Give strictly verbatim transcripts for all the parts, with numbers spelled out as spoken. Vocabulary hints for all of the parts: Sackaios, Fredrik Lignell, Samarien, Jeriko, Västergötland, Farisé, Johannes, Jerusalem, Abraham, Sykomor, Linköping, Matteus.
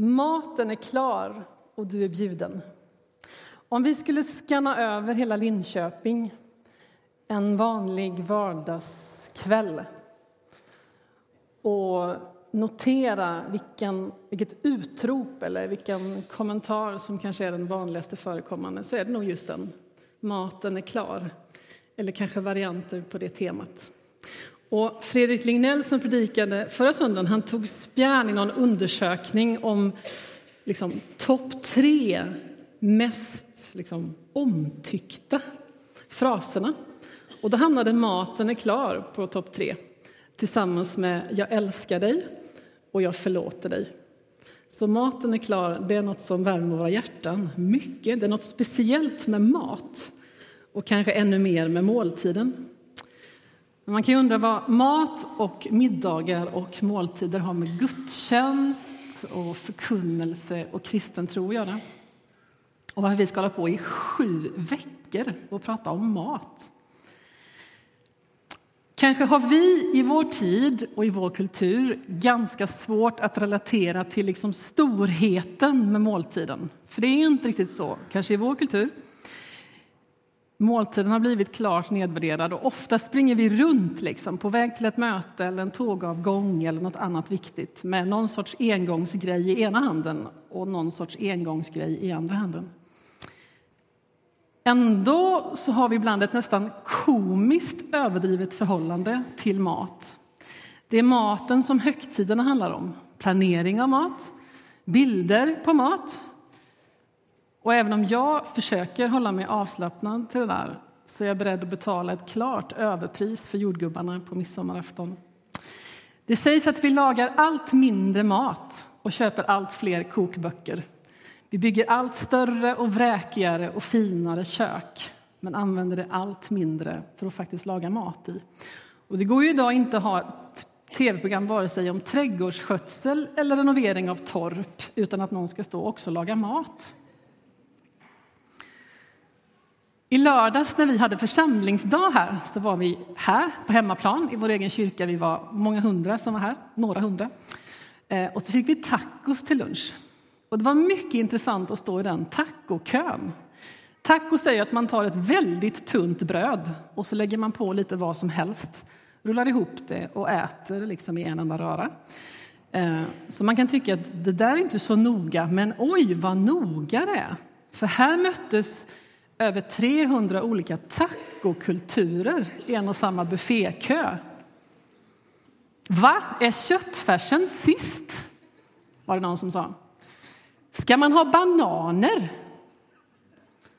Maten är klar och du är bjuden. Om vi skulle skanna över hela Linköping en vanlig vardagskväll och notera vilken, vilket utrop eller vilken kommentar som kanske är den vanligaste förekommande, så är det nog just den. Maten är klar. Eller kanske varianter på det temat. Och Fredrik Lignell som predikade förra söndagen, han tog spjärn i någon undersökning om liksom, topp tre mest liksom, omtyckta fraserna. Och då hamnade maten är klar på topp tre. Tillsammans med jag älskar dig och jag förlåter dig. Så maten är klar, det är något som värmer våra hjärtan mycket. Det är något speciellt med mat och kanske ännu mer med måltiden. Man kan ju undra vad mat och middagar och måltider har med gudstjänst och förkunnelse och kristen tro att göra. Och varför vi ska hålla på i sju veckor och prata om mat. Kanske har vi i vår tid och i vår kultur ganska svårt att relatera till liksom storheten med måltiden. För det är inte riktigt så, kanske i vår kultur. Måltiden har blivit klart nedvärderad och ofta springer vi runt liksom, på väg till ett möte eller en tågavgång eller något annat viktigt. Med någon sorts engångsgrej i ena handen och någon sorts engångsgrej i andra handen. Ändå så har vi ibland ett nästan komiskt överdrivet förhållande till mat. Det är maten som högtiderna handlar om. Planering av mat, bilder på mat. Och även om jag försöker hålla mig avslappnad till det där, så är jag beredd att betala ett klart överpris för jordgubbarna på midsommarafton. Det sägs att vi lagar allt mindre mat och köper allt fler kokböcker. Vi bygger allt större och vräkigare och finare kök, men använder det allt mindre för att faktiskt laga mat i. Och det går ju idag inte att ha ett tv-program vare sig om trädgårdsskötsel eller renovering av torp, utan att någon ska stå och också laga mat. I lördags när vi hade församlingsdag här, så var vi här på hemmaplan i vår egen kyrka. Vi var många hundra som var här, några hundra. Och så fick vi tacos till lunch. Och det var mycket intressant att stå i den tacokön. Tacos är ju att man tar ett väldigt tunt bröd och så lägger man på lite vad som helst. Rullar ihop det och äter liksom i en enda röra. Så man kan tycka att det där är inte så noga, men oj vad noga det är. För här möttes över trehundra olika tacokulturer i en och samma buffékö. Va? Är köttfärsen sist? Var det någon som sa. Ska man ha bananer?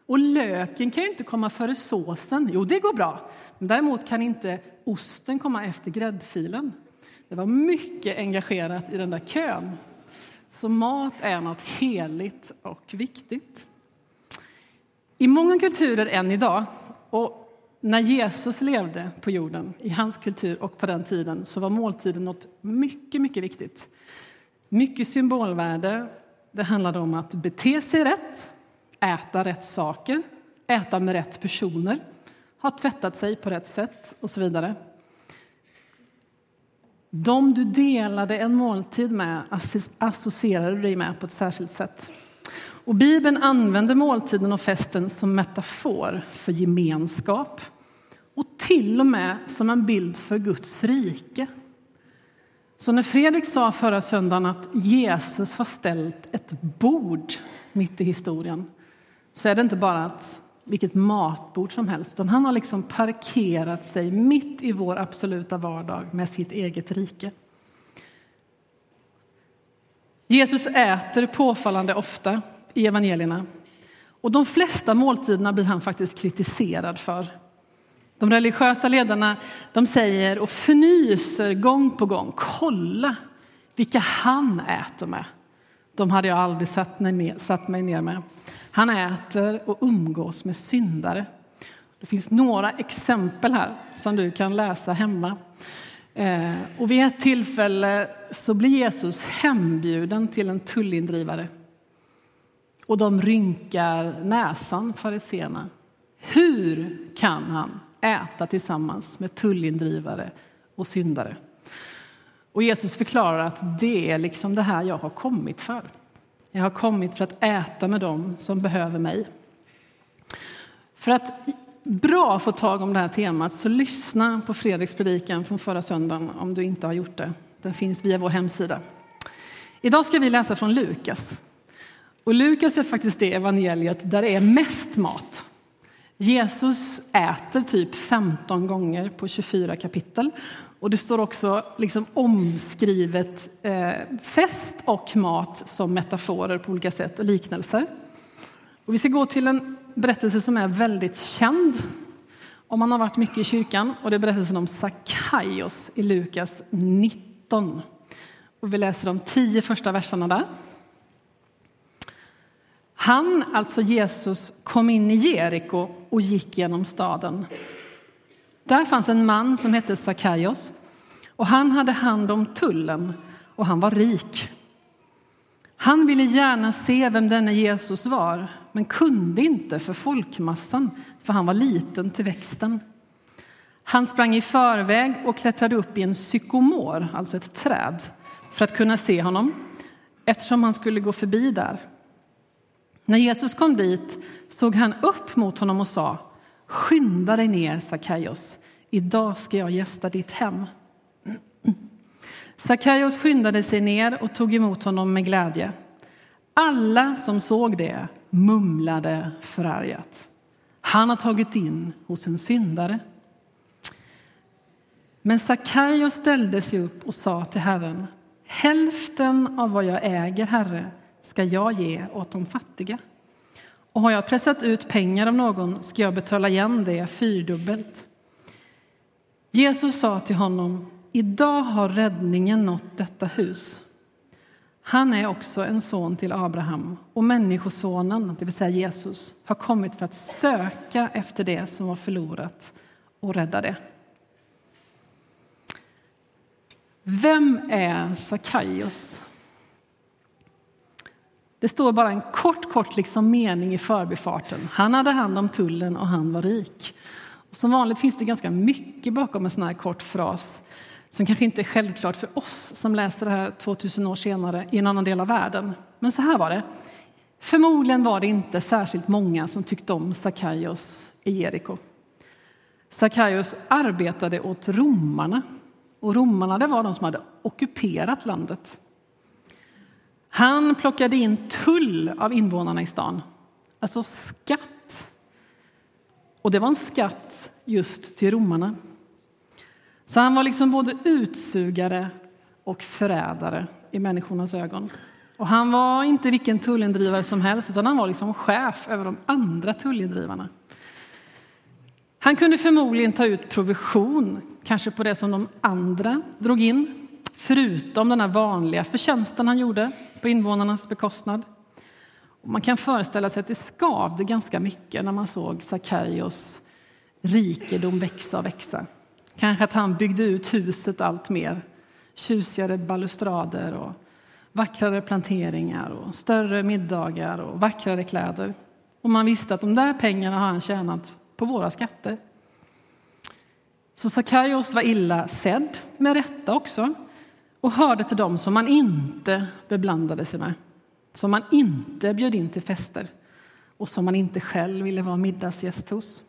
Och löken kan ju inte komma före såsen. Jo, det går bra. Men däremot kan inte osten komma efter gräddfilen. Det var mycket engagerat i den där kön. Så mat är något heligt och viktigt. I många kulturer än idag, och när Jesus levde på jorden, i hans kultur och på den tiden, så var måltiden något mycket, mycket viktigt. Mycket symbolvärde. Det handlade om att bete sig rätt, äta rätt saker, äta med rätt personer, ha tvättat sig på rätt sätt och så vidare. De du delade en måltid med associerade dig med på ett särskilt sätt. Och Bibeln använder måltiden och festen som metafor för gemenskap och till och med som en bild för Guds rike. Så när Fredrik sa förra söndagen att Jesus har ställt ett bord mitt i historien, så är det inte bara att vilket matbord som helst, utan han har liksom parkerat sig mitt i vår absoluta vardag med sitt eget rike. Jesus äter påfallande ofta i evangelierna. Och de flesta måltiderna blir han faktiskt kritiserad för. De religiösa ledarna, de säger och förnyser gång på gång. Kolla vilka han äter med. De hade jag aldrig satt mig, med, satt mig ner med. Han äter och umgås med syndare. Det finns några exempel här som du kan läsa hemma. Och vid ett tillfälle så blir Jesus hembjuden till en tullindrivare. Och de rynkar näsan, fariséerna. Hur kan han äta tillsammans med tullindrivare och syndare? Och Jesus förklarar att det är liksom det här jag har kommit för. Jag har kommit för att äta med dem som behöver mig. För att bra få tag om det här temat så lyssna på Fredriks predikan från förra söndagen om du inte har gjort det. Den finns via vår hemsida. Idag ska vi läsa från Lukas. Och Lukas är faktiskt det evangeliet där det är mest mat. Jesus äter typ femton gånger på tjugofyra kapitel. Och det står också liksom omskrivet eh, fest och mat som metaforer på olika sätt och liknelser. Och vi ska gå till en berättelse som är väldigt känd om man har varit mycket i kyrkan. Och det är berättelsen om Sackaios i Lukas nitton. Och vi läser de tio första verserna där. Han, alltså Jesus, kom in i Jeriko och gick genom staden. Där fanns en man som hette Sackaios och han hade hand om tullen och han var rik. Han ville gärna se vem denne Jesus var men kunde inte för folkmassan för han var liten till växten. Han sprang i förväg och klättrade upp i en sykomor, alltså ett träd, för att kunna se honom eftersom han skulle gå förbi där. När Jesus kom dit såg han upp mot honom och sa: "Skynda dig ner, Sackaios. Idag ska jag gästa ditt hem." Sackaios skyndade sig ner och tog emot honom med glädje. Alla som såg det mumlade förargat: "Han har tagit in hos en syndare." Men Sackaios ställde sig upp och sa till Herren: "Hälften av vad jag äger, Herre, ska jag ge åt de fattiga. Och har jag pressat ut pengar av någon ska jag betala igen det fyrdubbelt." Jesus sa till honom: "Idag har räddningen nått detta hus. Han är också en son till Abraham och människosonen, det vill säga Jesus, har kommit för att söka efter det som var förlorat och rädda det." Vem är Sackaios? Det står bara en kort, kort liksom mening i förbifarten. Han hade hand om tullen och han var rik. Och som vanligt finns det ganska mycket bakom en sån här kort fras som kanske inte är självklart för oss som läser det här tvåtusen år senare i en annan del av världen. Men så här var det. Förmodligen var det inte särskilt många som tyckte om Sackaios i Jeriko. Sackaios arbetade åt romarna. Och romarna, det var de som hade ockuperat landet. Han plockade in tull av invånarna i stan. Alltså skatt. Och det var en skatt just till romarna. Så han var liksom både utsugare och förrädare i människornas ögon. Och han var inte vilken tullindrivare som helst utan han var liksom chef över de andra tullindrivarna. Han kunde förmodligen ta ut provision, kanske på det som de andra drog in. Förutom den här vanliga förtjänsten han gjorde på invånarnas bekostnad. Man kan föreställa sig att det skavde ganska mycket när man såg Sackaios rikedom växa och växa. Kanske att han byggde ut huset allt mer. Tjusigare balustrader och vackrare planteringar och större middagar och vackrare kläder. Och man visste att de där pengarna har han tjänat på våra skatter. Så Sackaios var illa sedd, med rätta också. Och hörde till dem som man inte beblandade sig med. Som man inte bjöd in till fester. Och som man inte själv ville vara middagsgäst hos.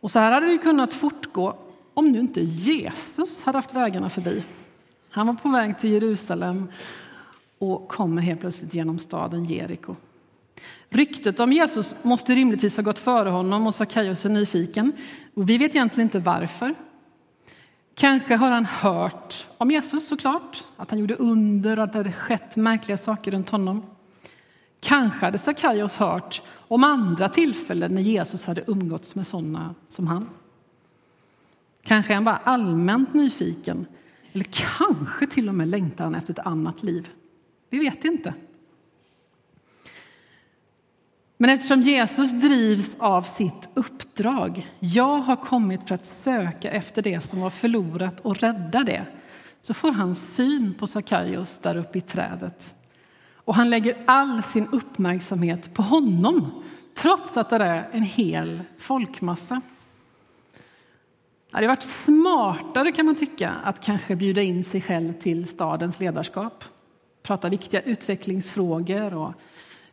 Och så här hade det ju kunnat fortgå om nu inte Jesus hade haft vägarna förbi. Han var på väg till Jerusalem och kommer helt plötsligt genom staden Jeriko. Ryktet om Jesus måste rimligtvis ha gått före honom och Sackaios är nyfiken. Och vi vet egentligen inte varför. Kanske har han hört om Jesus såklart. Att han gjorde under och att det hade skett märkliga saker runt honom. Kanske hade Sackaios hört om andra tillfällen när Jesus hade umgåtts med sådana som han. Kanske är han bara allmänt nyfiken. Eller kanske till och med längtar han efter ett annat liv. Vi vet inte. Men eftersom Jesus drivs av sitt uppdrag, jag har kommit för att söka efter det som var förlorat och rädda det, så får han syn på Sackaios där uppe i trädet. Och han lägger all sin uppmärksamhet på honom, trots att det är en hel folkmassa. Det hade varit smartare kan man tycka att kanske bjuda in sig själv till stadens ledarskap. pratar viktiga utvecklingsfrågor och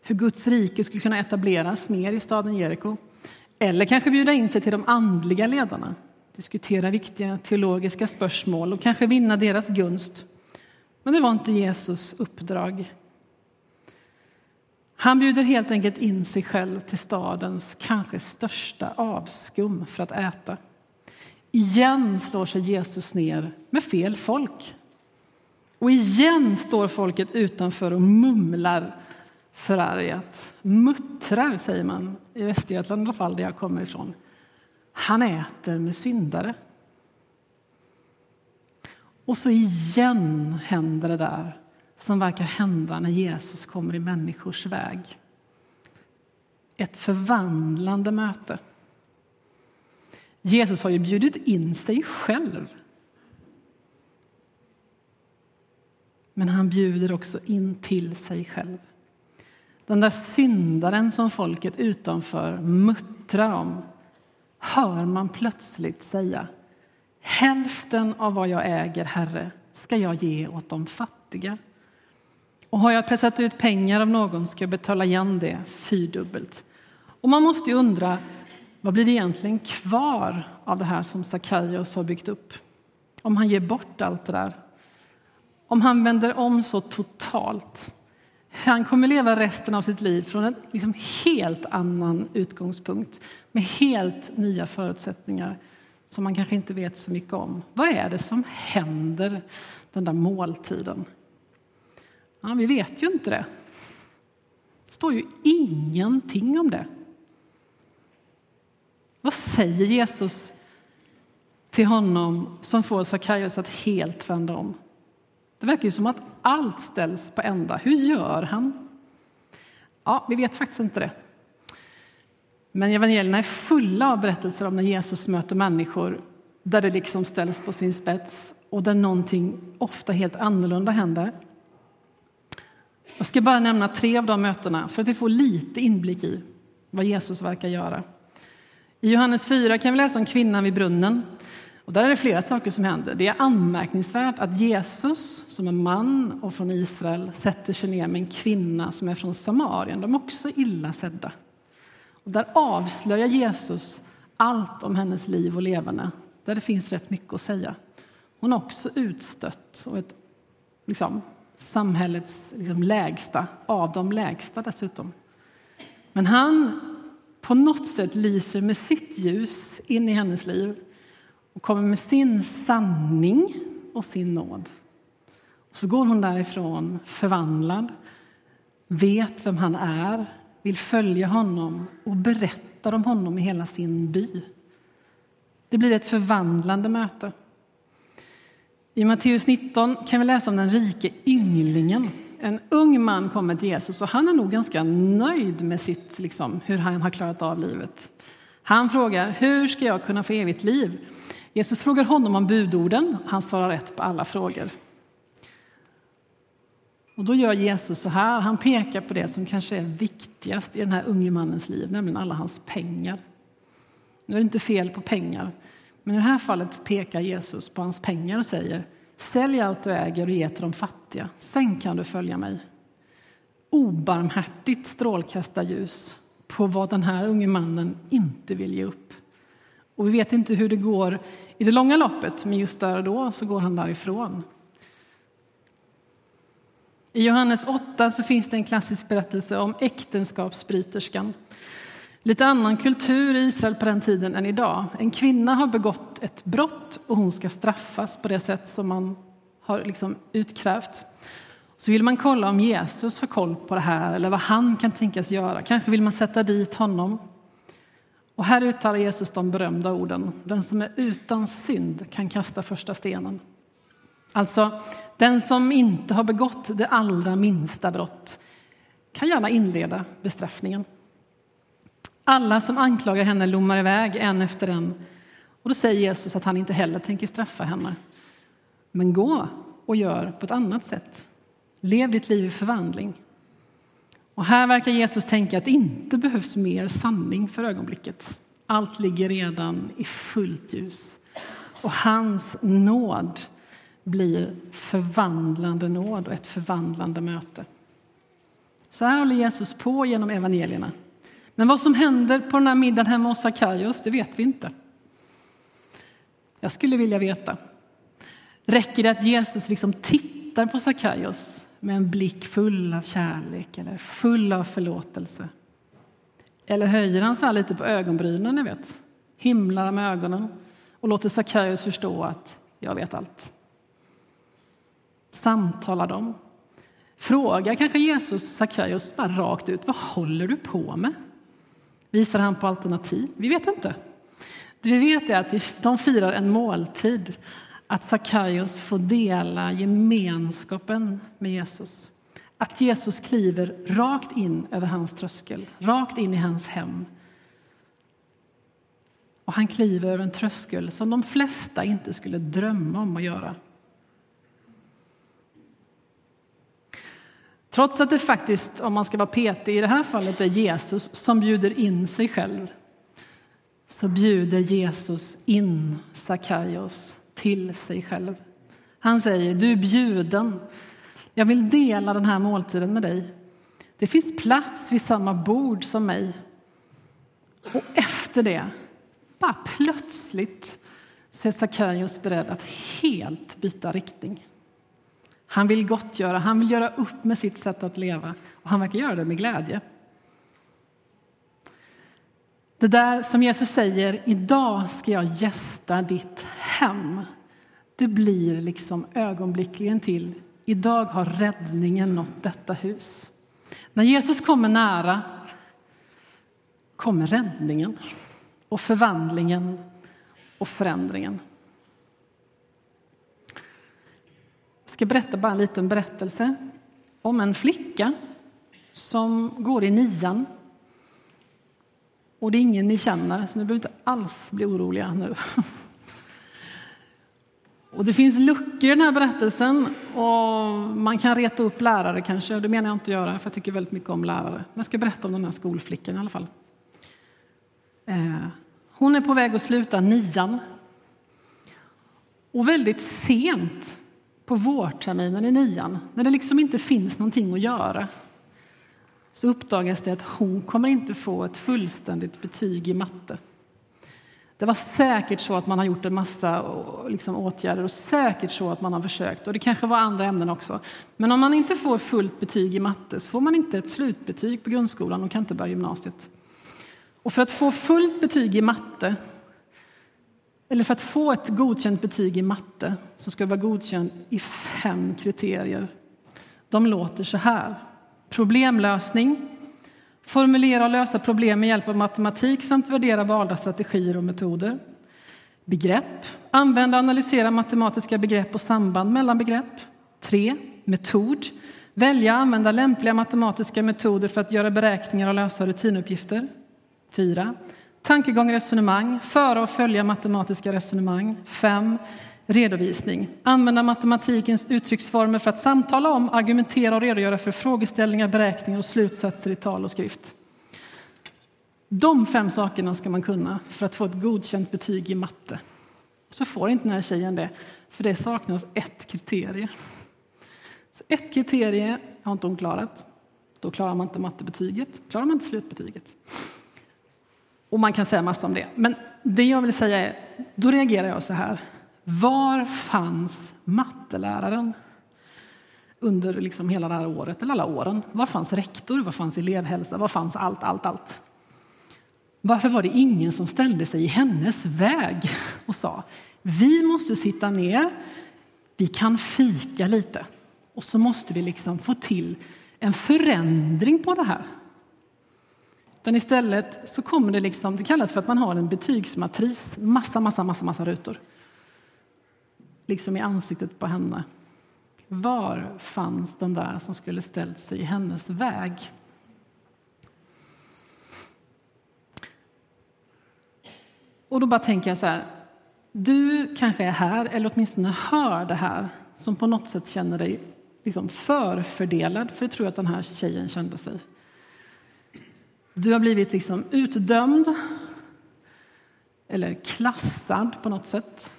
hur Guds rike skulle kunna etableras mer i staden Jeriko. Eller kanske bjuda in sig till de andliga ledarna, diskutera viktiga teologiska spörsmål och kanske vinna deras gunst. Men det var inte Jesus uppdrag. Han bjuder helt enkelt in sig själv till stadens kanske största avskum för att äta. Igen slår sig Jesus ner med fel folk. Och igen står folket utanför och mumlar förargat. Muttrar, säger man, i Västergötland i alla fall, där jag kommer ifrån. Han äter med syndare. Och så igen händer det där som verkar hända när Jesus kommer i människors väg. Ett förvandlande möte. Jesus har ju bjudit in sig själv. Men han bjuder också in till sig själv. Den där syndaren som folket utanför muttrar om hör man plötsligt säga: hälften av vad jag äger, Herre, ska jag ge åt de fattiga. Och har jag pressat ut pengar av någon ska jag betala igen det fyrdubbelt. Och man måste ju undra, vad blir det egentligen kvar av det här som Sackaios har byggt upp? Om han ger bort allt det där. Om han vänder om så totalt. Han kommer leva resten av sitt liv från en liksom helt annan utgångspunkt. Med helt nya förutsättningar som man kanske inte vet så mycket om. Vad är det som händer den där måltiden? Ja, vi vet ju inte det. Det står ju ingenting om det. Vad säger Jesus till honom som får Sackaios att helt vända om? Det verkar ju som att allt ställs på ända. Hur gör han? Ja, vi vet faktiskt inte det. Men evangelierna är fulla av berättelser om när Jesus möter människor där det liksom ställs på sin spets och där någonting ofta helt annorlunda händer. Jag ska bara nämna tre av de mötena för att vi får lite inblick i vad Jesus verkar göra. I Johannes fyra kan vi läsa om kvinnan vid brunnen. Och där är det flera saker som händer. Det är anmärkningsvärt att Jesus, som är man och från Israel, sätter sig ner med en kvinna som är från Samarien. De är också illa sedda. Och där avslöjar Jesus allt om hennes liv och leverne. Där det finns rätt mycket att säga. Hon är också utstött. Och ett, liksom, samhällets liksom, lägsta, av de lägsta dessutom. Men han på något sätt lyser med sitt ljus in i hennes liv. Och kommer med sin sanning och sin nåd. Och så går hon därifrån förvandlad. Vet vem han är. Vill följa honom. Och berättar om honom i hela sin by. Det blir ett förvandlande möte. I Matteus nitton kan vi läsa om den rike ynglingen. En ung man kommer till Jesus. Och han är nog ganska nöjd med sitt, liksom, hur han har klarat av livet. Han frågar, hur ska jag kunna få evigt liv? Jesus frågar honom om budorden. Han svarar rätt på alla frågor. Och då gör Jesus så här. Han pekar på det som kanske är viktigast i den här unge mannens liv. Nämligen alla hans pengar. Nu är det inte fel på pengar. Men i det här fallet pekar Jesus på hans pengar och säger: sälj allt du äger och ge till de fattiga. Sen kan du följa mig. Obarmhärtigt strålkastar ljus på vad den här unge mannen inte vill ge upp. Och vi vet inte hur det går i det långa loppet. Men just där och då så går han därifrån. I Johannes åtta så finns det en klassisk berättelse om äktenskapsbryterskan. Lite annan kultur i Israel på den tiden än idag. En kvinna har begått ett brott och hon ska straffas på det sätt som man har liksom utkrävt. Så vill man kolla om Jesus har koll på det här eller vad han kan tänkas göra. Kanske vill man sätta dit honom. Och här uttalar Jesus de berömda orden: den som är utan synd kan kasta första stenen. Alltså, den som inte har begått det allra minsta brott kan gärna inleda bestraffningen. Alla som anklagar henne lommar iväg en efter en. Och då säger Jesus att han inte heller tänker straffa henne. Men gå och gör på ett annat sätt. Lev ditt liv i förvandling. Och här verkar Jesus tänka att det inte behövs mer sanning för ögonblicket. Allt ligger redan i fullt ljus. Och hans nåd blir förvandlande nåd och ett förvandlande möte. Så här håller Jesus på genom evangelierna. Men vad som händer på den här middagen hemma hos Sackaios, det vet vi inte. Jag skulle vilja veta. Räcker det att Jesus liksom tittar på Sackaios med en blick full av kärlek eller full av förlåtelse? Eller höjer han så här lite på ögonbrynen, ni vet. Himlar med ögonen och låter Sackaios förstå att jag vet allt. Samtalar dem. Frågar kanske Jesus Sackaios bara rakt ut. Vad håller du på med? Visar han på alternativ? Vi vet inte. Det vi vet är att de firar en måltid. Att Sackaios får dela gemenskapen med Jesus. Att Jesus kliver rakt in över hans tröskel. Rakt in i hans hem. Och han kliver över en tröskel som de flesta inte skulle drömma om att göra. Trots att det faktiskt, om man ska vara petig i det här fallet, är Jesus som bjuder in sig själv. Så bjuder Jesus in Sackaios till sig själv. Han säger, du är bjuden. Jag vill dela den här måltiden med dig. Det finns plats vid samma bord som mig. Och efter det, bara plötsligt, så är Sackaios beredd att helt byta riktning. Han vill gottgöra, han vill göra upp med sitt sätt att leva. Och han verkar göra det med glädje. Det där som Jesus säger, idag ska jag gästa ditt hem. Det blir liksom ögonblickligen till, idag har räddningen nått detta hus. När Jesus kommer nära, kommer räddningen och förvandlingen och förändringen. Jag ska berätta bara en liten berättelse om en flicka som går i nian. Och det är ingen ni känner, så ni behöver inte alls bli oroliga nu. Och det finns luckor i den här berättelsen. Och man kan reta upp lärare kanske. Det menar jag inte göra, för jag tycker väldigt mycket om lärare. Men jag ska berätta om den här skolflickan i alla fall. Hon är på väg att sluta nian. Och väldigt sent på vårterminen i nian, när det liksom inte finns någonting att göra, så uppdagas det att hon kommer inte få ett fullständigt betyg i matte. Det var säkert så att man har gjort en massa liksom åtgärder och säkert så att man har försökt. Och det kanske var andra ämnen också. Men om man inte får fullt betyg i matte så får man inte ett slutbetyg på grundskolan och kan inte börja gymnasiet. Och för att få fullt betyg i matte, eller för att få ett godkänt betyg i matte, så ska det vara godkänt i fem kriterier. De låter så här. Problemlösning, formulera och lösa problem med hjälp av matematik samt värdera valda strategier och metoder. Begrepp, använda och analysera matematiska begrepp och samband mellan begrepp. Tre, metod, välja och använda lämpliga matematiska metoder för att göra beräkningar och lösa rutinuppgifter. Fyra, tankegång och resonemang, föra och följa matematiska resonemang. Fem, redovisning. Använda matematikens uttrycksformer för att samtala om, argumentera och redogöra för frågeställningar, beräkningar och slutsatser i tal och skrift. De fem sakerna ska man kunna för att få ett godkänt betyg i matte. Så får inte den här tjejen det, för det saknas ett kriterie. Så ett kriterie har inte hon klarat. Då klarar man inte mattebetyget, klarar man inte slutbetyget. Och man kan säga massa om det. Men det jag vill säga är, då reagerar jag så här. Var fanns matteläraren under liksom hela det här året, eller alla åren? Var fanns rektor, var fanns elevhälsa, var fanns allt, allt, allt? Varför var det ingen som ställde sig i hennes väg och sa, vi måste sitta ner, vi kan fika lite. Och så måste vi liksom få till en förändring på det här. Utan istället så kommer det liksom, det kallas för att man har en betygsmatris, massa, massa, massa, massa rutor. Liksom i ansiktet på henne. Var fanns den där som skulle ställt sig i hennes väg? Och då bara tänker jag så här. Du kanske är här, eller åtminstone hör det här. Som på något sätt känner dig liksom förfördelad. För jag tror att den här tjejen kände sig. Du har blivit liksom utdömd. Eller klassad på något sätt.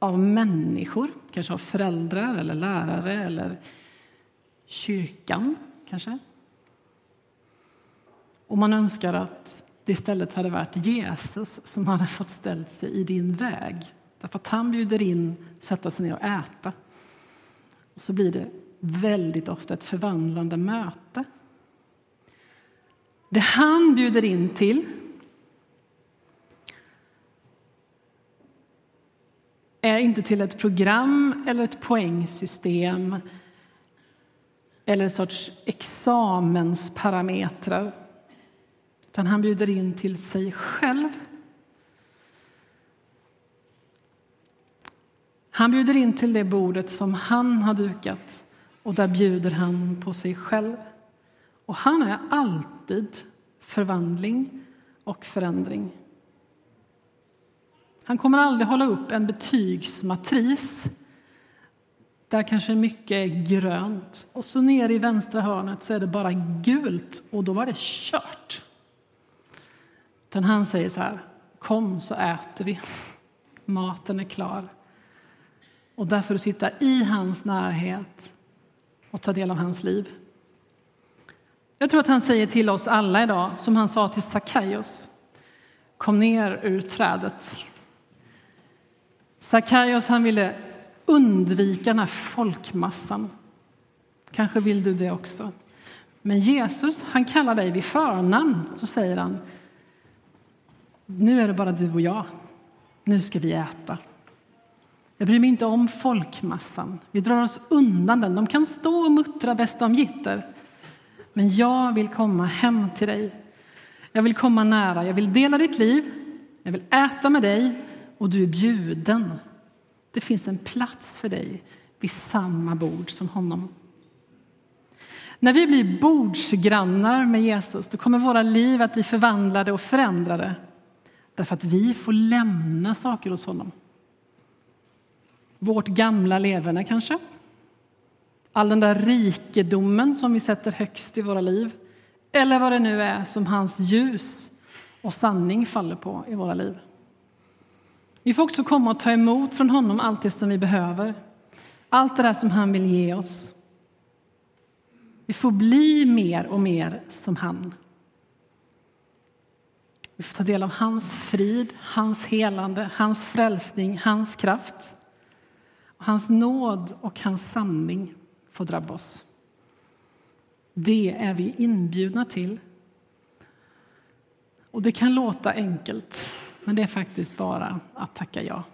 av människor, kanske av föräldrar eller lärare eller kyrkan kanske. Och man önskar att det istället hade varit Jesus som hade fått ställt sig i din väg. Därför att han bjuder in, sätta sig ner och äta. Och så blir det väldigt ofta ett förvandlande möte. Det han bjuder in till är inte till ett program eller ett poängsystem eller en sorts examensparametrar. Utan han bjuder in till sig själv. Han bjuder in till det bordet som han har dukat. Och där bjuder han på sig själv. Och han är alltid förvandling och förändring. Han kommer aldrig hålla upp en betygsmatris. Där kanske mycket är grönt. Och så ner i vänstra hörnet så är det bara gult. Och då var det kört. Utan han säger så här. Kom så äter vi. Maten är klar. Och därför att sitta i hans närhet och ta del av hans liv. Jag tror att han säger till oss alla idag, som han sa till Sackaios. Kom ner ur trädet. Sackaios, han ville undvika den här folkmassan. Kanske vill du det också. Men Jesus, han kallar dig vid förnamn. Så säger han, nu är det bara du och jag. Nu ska vi äta. Jag bryr mig inte om folkmassan. Vi drar oss undan den. De kan stå och muttra bäst de gitter. Men jag vill komma hem till dig. Jag vill komma nära. Jag vill dela ditt liv. Jag vill äta med dig. Och du är bjuden. Det finns en plats för dig vid samma bord som honom. När vi blir bordsgrannar med Jesus, då kommer våra liv att bli förvandlade och förändrade. Därför att vi får lämna saker hos honom. Vårt gamla leverne kanske. All den där rikedomen som vi sätter högst i våra liv. Eller vad det nu är som hans ljus och sanning faller på i våra liv. Vi får också komma och ta emot från honom allt det som vi behöver. Allt det där som han vill ge oss. Vi får bli mer och mer som han. Vi får ta del av hans frid, hans helande, hans frälsning, hans kraft. Hans nåd och hans sanning får drabba oss. Det är vi inbjudna till. Och det kan låta enkelt, men det är faktiskt bara att tacka ja.